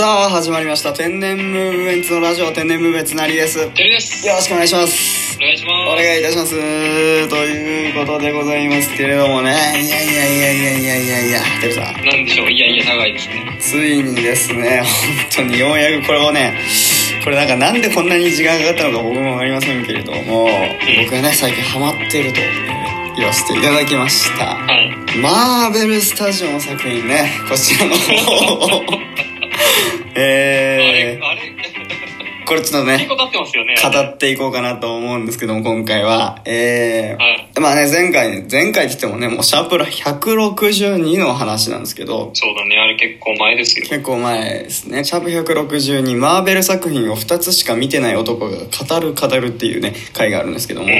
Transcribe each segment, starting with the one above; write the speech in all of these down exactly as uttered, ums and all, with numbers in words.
さあ始まりました天然ムーブメンツのラジオ、天然ムーブメンツなりです。よろしくお願いします。お願いします。お願いいたしますということでございますけれどもね、いやいやいやいやいやいやいやテルさん、なんでしょう、いやいや長いですね。ついにですね、本当にようやくこれをね、これなんかなんでこんなに時間がかかったのか僕もわかりませんけれども、うん、僕がね最近ハマっていると言わせていただきました、はい、マーベルスタジオの作品ね、こちらの方をえー、あれあれこれちょっとね、語っていこうかなと思うんですけども、今回は、えー、まあね、前回、前回って言ってもね、もうシャープひゃくろくじゅうにの話なんですけど、そうだね、あれ結構前ですよ。結構前ですね。シャープひゃくろくじゅうに、マーベル作品をふたつしか見てない男が語る語るっていうね、回があるんですけども、うん、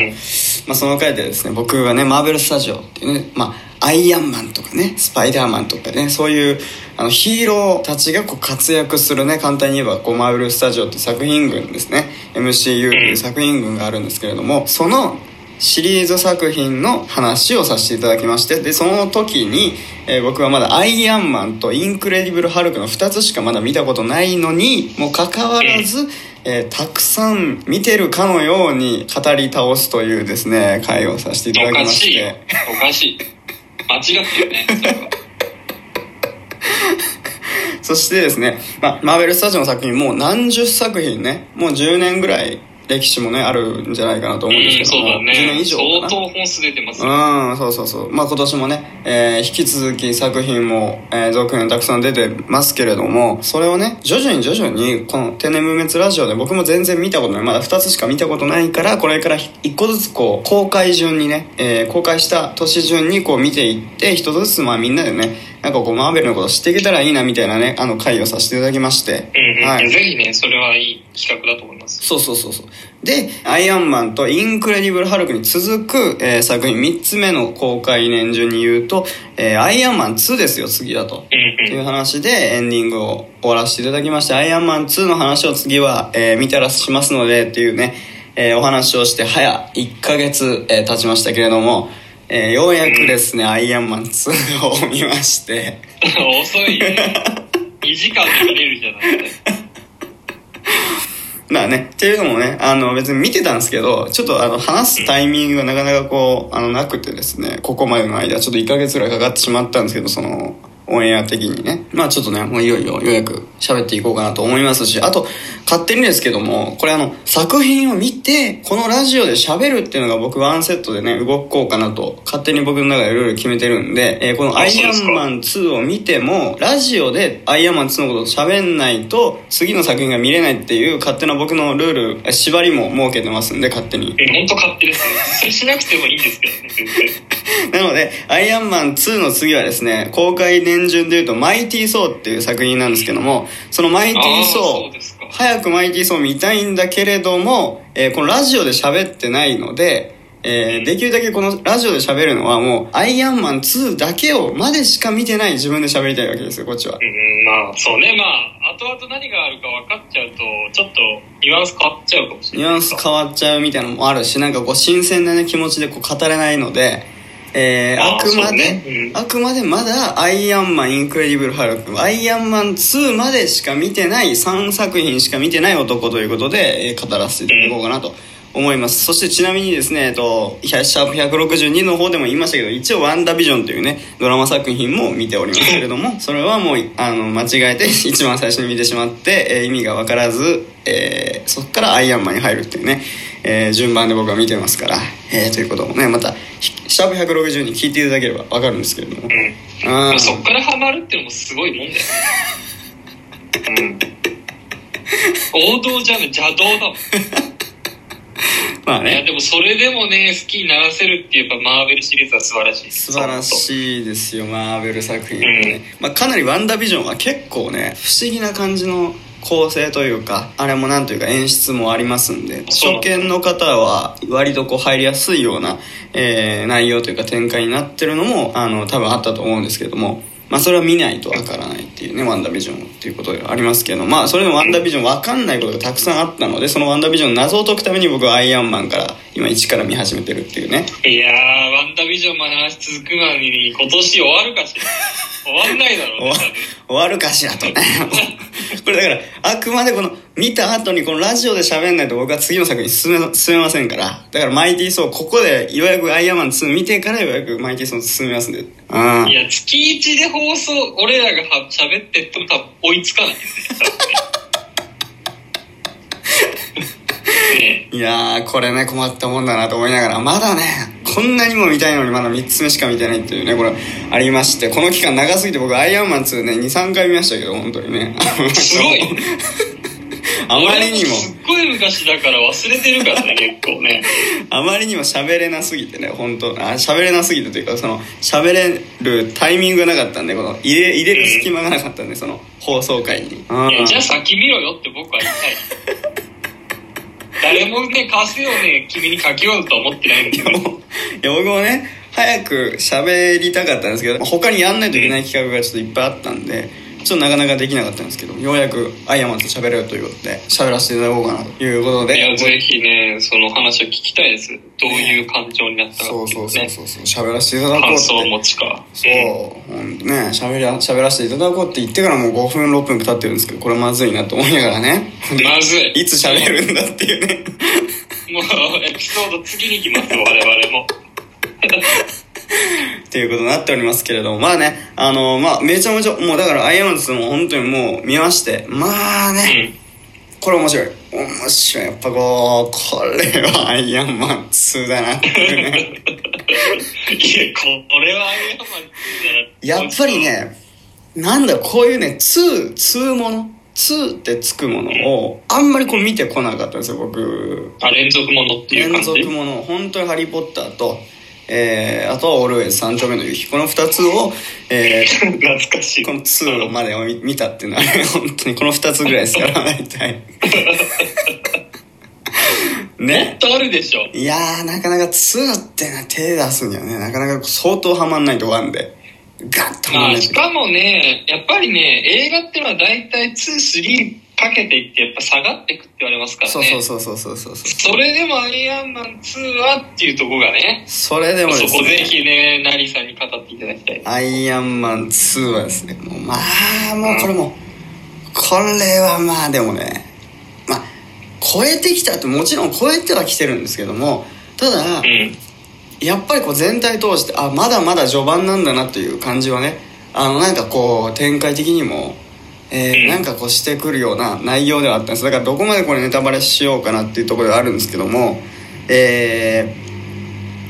まあその回でですね、僕がね、マーベルスタジオっていうね、まあ、アイアンマンとかね、スパイダーマンとかね、そういうあのヒーローたちがこう活躍するね、簡単に言えばこうマーベルスタジオって作品群ですね、 エムシーユー という作品群があるんですけれども、そのシリーズ作品の話をさせていただきまして、でその時に、えー、僕はまだアイアンマンとインクレディブルハルクのふたつしかまだ見たことないのにもかかわらず、えー、たくさん見てるかのように語り倒すというですね、会をさせていただきまして、おかしいおかしい間違ってるね。そしてですね、まあ、マーベルスタジオの作品もう何十作品ね、もうじゅうねんぐらい歴史もねあるんじゃないかなと思うんですけども、うん、そうだね、じゅうねん以上かな、相当本数出てますね。うん、そうそうそう。まあ今年もね、えー、引き続き作品も、えー、続編たくさん出てますけれども、それをね徐々に徐々にこの天然ムーブメンツラジオで僕も全然見たことない、まだふたつしか見たことないから、これからいっこずつこう公開順にね、えー、公開した年順にこう見ていって、ひとつずつまあみんなでね、なんかこうマーベルのこと知っていけたらいいなみたいなね、あの会をさせていただきまして、うんうん、はい、ぜひねそれはいい企画だと思います。そうそうそうそう。でアイアンマンとインクレディブルハルクに続く、えー、作品みっつめの公開年順に言うと、えー、アイアンマンツーですよ、次だと、うんうん、という話でエンディングを終わらせていただきまして、アイアンマンツーの話を次は、えー、見たらしますのでっていうね、えー、お話をして早いっかげつ、えー、経ちましたけれども、えー、ようやくですね、うん、アイアンマンツーを見まして遅いねにじかんで見れるじゃない。まあね、っていうのもね、あの別に見てたんですけど、ちょっとあの話すタイミングがなかなかこうあのなくてですね、ここまでの間ちょっといっかげつぐらいかかってしまったんですけど、そのオンエア的にね、まあちょっとね、もういよいよようやく喋っていこうかなと思いますし、あと勝手にですけども、これあの作品を見てこのラジオで喋るっていうのが僕ワンセットでね動こうかなと勝手に僕の中でルール決めてるんで、えー、このアイアンマンツーを見てもラジオでアイアンマンツーのことを喋んないと次の作品が見れないっていう勝手な僕のルール縛りも設けてますんで、勝手にえ本当勝手ですね。しなくてもいいですけどねなのでアイアンマンツーの次はですね、公開年順でいうとマイティー・ソーっていう作品なんですけども、そのマイティー・ソー、早くマイティー・ソー見たいんだけれども、えー、このラジオで喋ってないので、えー、できるだけこのラジオで喋るのはもうアイアンマンツーだけをまでしか見てない自分で喋りたいわけですよ、こっちは。うん、まあそうね、まあ後々何があるか分かっちゃうとちょっとニュアンス変わっちゃうかもしれない。ニュアンス変わっちゃうみたいなのもあるし、なんかこう新鮮な、ね、気持ちでこう語れないので、えー、あ, あくまで、ね、うん、あくまでまだアイアンマン、インクレディブルハルク、アイアンマンツーまでしか見てない、さんさく品しか見てない男ということで、えー、語らせていただこうかなと思います。そしてちなみにですね、えっとシャープひゃくろくじゅうにの方でも言いましたけど、一応ワンダビジョンというねドラマ作品も見ておりますけれども、それはもうあの間違えて一番最初に見てしまって、えー、意味が分からず、えー、そっからアイアンマンに入るっていうね、えー、順番で僕は見てますから、えー、ということもね、またシャープひゃくろくじゅうに聞いていただければ分かるんですけれども、うん、あそっからハマるってのもすごいもんだよ、ねうん、王道じゃん、邪道だもんまあね、いやでもそれでもね好きにならせるっていう、やっぱマーベルシリーズは素晴らしい、素晴らしいですよ、マーベル作品はね、うん、まあ、かなりワンダビジョンは結構ね不思議な感じの構成というか、あれもなんというか演出もありますんで、初見の方は割とこう入りやすいような、えー、内容というか展開になってるのもあの多分あったと思うんですけども、まあそれは見ないとわからないっていうね、ワンダビジョンっていうことではありますけど、まあそれでもワンダビジョンわかんないことがたくさんあったので、そのワンダビジョンの謎を解くために僕はアイアンマンから今一から見始めてるっていうね。いやー、ワンダビジョンの話続くのに今年終わるかしら。終わんないだろうね。終わるかしらとね。これだからあくまでこの見た後にこのラジオで喋んないと僕は次の作品進め、進めませんから。だからマイティーソーここでようやくアイアンマンツー見てからようやくマイティーソー進めますんで。あいや月いちで放送俺らが喋ってっても多分追いつかないいやーこれね困ったもんだなと思いながら、まだねこんなにも見たいのにまだみっつめしか見てないっていうね、これありまして、この期間長すぎて僕アイアンマンツーね に,さん 回見ましたけど、本当にねすごいあまりにもすっごい昔だから忘れてるからね結構ねあまりにも喋れなすぎてね、本当あ喋れなすぎてというかその喋れるタイミングがなかったんで、この入れ入れる隙間がなかったんで、その放送回に、あいやじゃあ先見ろよって僕は言いたい誰もね貸すよね君に書きようと思ってないんですよ。いや僕もね早く喋りたかったんですけど、他にやんないといけない企画がちょっといっぱいあったんでちょっとなかなかできなかったんですけど、ようやくアイアンマンと喋れるということで喋らせていただこうかなということで、いやぜひねその話を聞きたいです。どういう感情になったかっていうね、そうそうそうそう喋らせていただこうって感想を持ちかそう、うん、ね喋り喋らせていただこうって言ってからもうごふんろっぷん経ってるんですけど、これまずいなと思いながらねまずいいつ喋るんだっていうねもうエピソード次に行きます我々もっていうことになっておりますけれども、まあねあのまあめちゃめちゃもうだからアイアンマンツーも本当にもう見まして、まあね、うん、これ面白い面白いやっぱこうこれはアイアンマンツーだなっていうねいやこれはアイアンマンツーだな、やっぱりねなんだこういうねツー、ツーものツーってつくものをあんまりこう見てこなかったんですよ僕。あ連続ものっていう感じ、連続もの本当にハリーポッターとえー、あとはオルウェイズ三丁目の夕日、このふたつを、えー、懐かしいこのにまでを見たっていうのは本当にこのふたつぐらいですから大体ねもっとあるでしょ。いやーなかなかにってな手出すにはねなかなか相当ハマんないとワンでガッとハマんない。しかもねやっぱりね映画ってのは大体に、さんかけていってやっぱ下がっていくって言われますからね。そうそうそうそうそうそう。それでもアイアンマンツーはっていうところがね。それでもですね。そこぜひねナリさんに語っていただきたい。アイアンマンツーはですね、もうまあもうこれも、うん、これはまあでもね、まあ超えてきたってもちろん超えてはきてるんですけども、ただ、うん、やっぱりこう全体通してあまだまだ序盤なんだなっていう感じはね、あのなんかこう展開的にも。えー、なんかこうしてくるような内容ではあったんです。だからどこまでこれネタバレしようかなっていうところではあるんですけども、え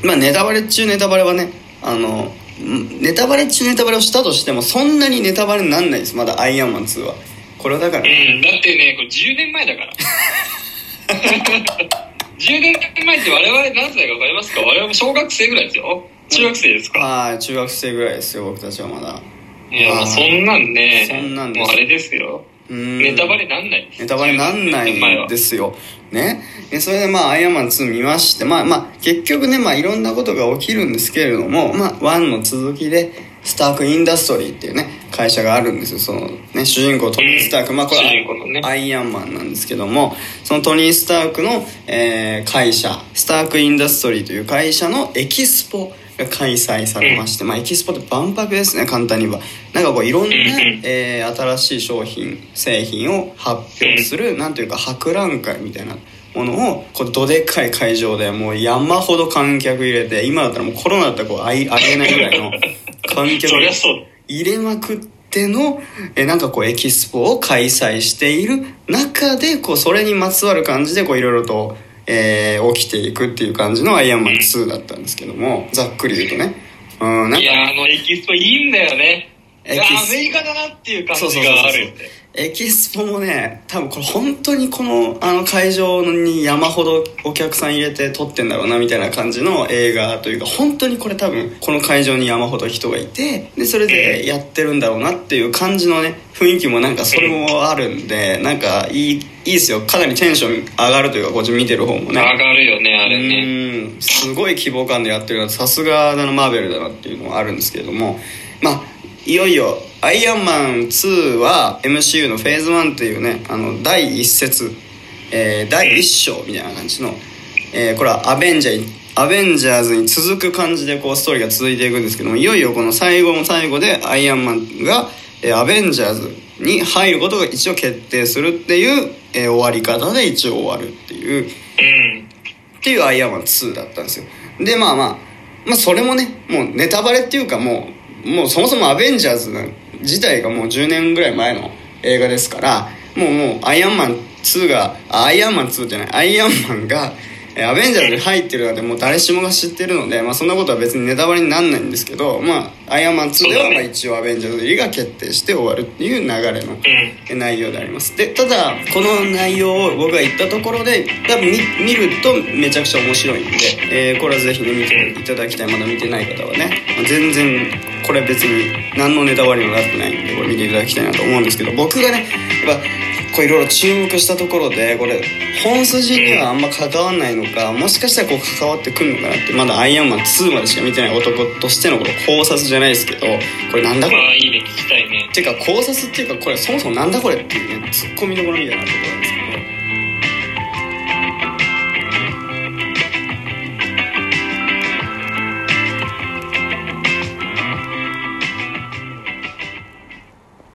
ー、まあネタバレ中ネタバレはねあのネタバレ中ネタバレをしたとしてもそんなにネタバレになんないです。まだアイアンマンツーはこれはだから、うん、だってねこれじゅうねんまえだからじゅうねんまえって我々何歳か分かりますか。我々も小学生ぐらいですよ。中学生ですか。はい、中学生ぐらいですよ僕たちはまだ。いやそんなんねそんなんですもうあれですよ。うんネタバレなんないネタバレなんないですよね。それでまあアイアンマンツー見まして、まあまあ結局ねまあいろんなことが起きるんですけれども、まあいちの続きでスタークインダストリーっていうね会社があるんですよ。そのね主人公トニー・スターク、まあこれはアイアンマンなんですけども、そのトニー・スタークのえ会社スタークインダストリーという会社のエキスポ開催されまして、まあ、エキスポって万博ですね簡単には。なんかこういろんな、えー、新しい商品製品を発表するなんというか博覧会みたいなものをこうどでっかい会場でもう山ほど観客入れて、今だったらもうコロナだったらこうあげないぐらいの観客を入れまくってのえなんかこうエキスポを開催している中でこうそれにまつわる感じでこういろいろとえー、起きていくっていう感じのアイアンマンツーだったんですけども、ざっくり言うとね、うん、なんかいやあのエキスポいいんだよね。いやアメリカだなっていう感じがあるよね。エキスポもね多分これ本当にこ の, あの会場に山ほどお客さん入れて撮ってんだろうなみたいな感じの映画というか、本当にこれ多分この会場に山ほど人がいてでそれでやってるんだろうなっていう感じのね雰囲気もなんかそれもあるんで、なんかい い, いいですよ。かなりテンション上がるというかこっち見てる方もね上がるよねあれね。うん、すごい希望感でやってるな、さすがだなマーベルだなっていうのはあるんですけれども、まあいよいよアイアンマンツーは エムシーユー のフェーズワンというねあの第一節、えー、第一章みたいな感じの、えー、これはアベンジャー、アベンジャーズに続く感じでこうストーリーが続いていくんですけども、いよいよこの最後の最後でアイアンマンが、えー、アベンジャーズに入ることが一応決定するっていう、えー、終わり方で一応終わるっていう、うん、っていうアイアンマンツーだったんですよ。でまあまあ、まあ、それもねもうネタバレっていうかもう、もうそもそもアベンジャーズ自体がもうじゅうねんぐらい前の映画ですからもう、もうアイアンマン2がアイアンマン2じゃないアイアンマンがアベンジャーズに入ってるなんてもう誰しもが知ってるので、まあ、そんなことは別にネタバレにならないんですけど、まあ、アイアンマンツーではまあ一応アベンジャーズ入りが決定して終わるっていう流れの内容であります。でただこの内容を僕が言ったところで多分 見, 見るとめちゃくちゃ面白いんで、えー、これはぜひね見ていただきたい。まだ見てない方はね、まあ、全然これ別に何のネタバレもなってないんでこれ見ていただきたいなと思うんですけど、僕がねやっぱこういろいろ注目したところでこれ本筋にはあんま関わんないのかもしかしたらこう関わってくるのかなって、まだアイアンマンツーまでしか見てない男としてのこれ考察じゃないですけど、これなんだこれ、まあ、いいね聞きたいね。てか考察っていうかこれそもそもなんだこれっていうねツッコミどころみたいなところなんですけど、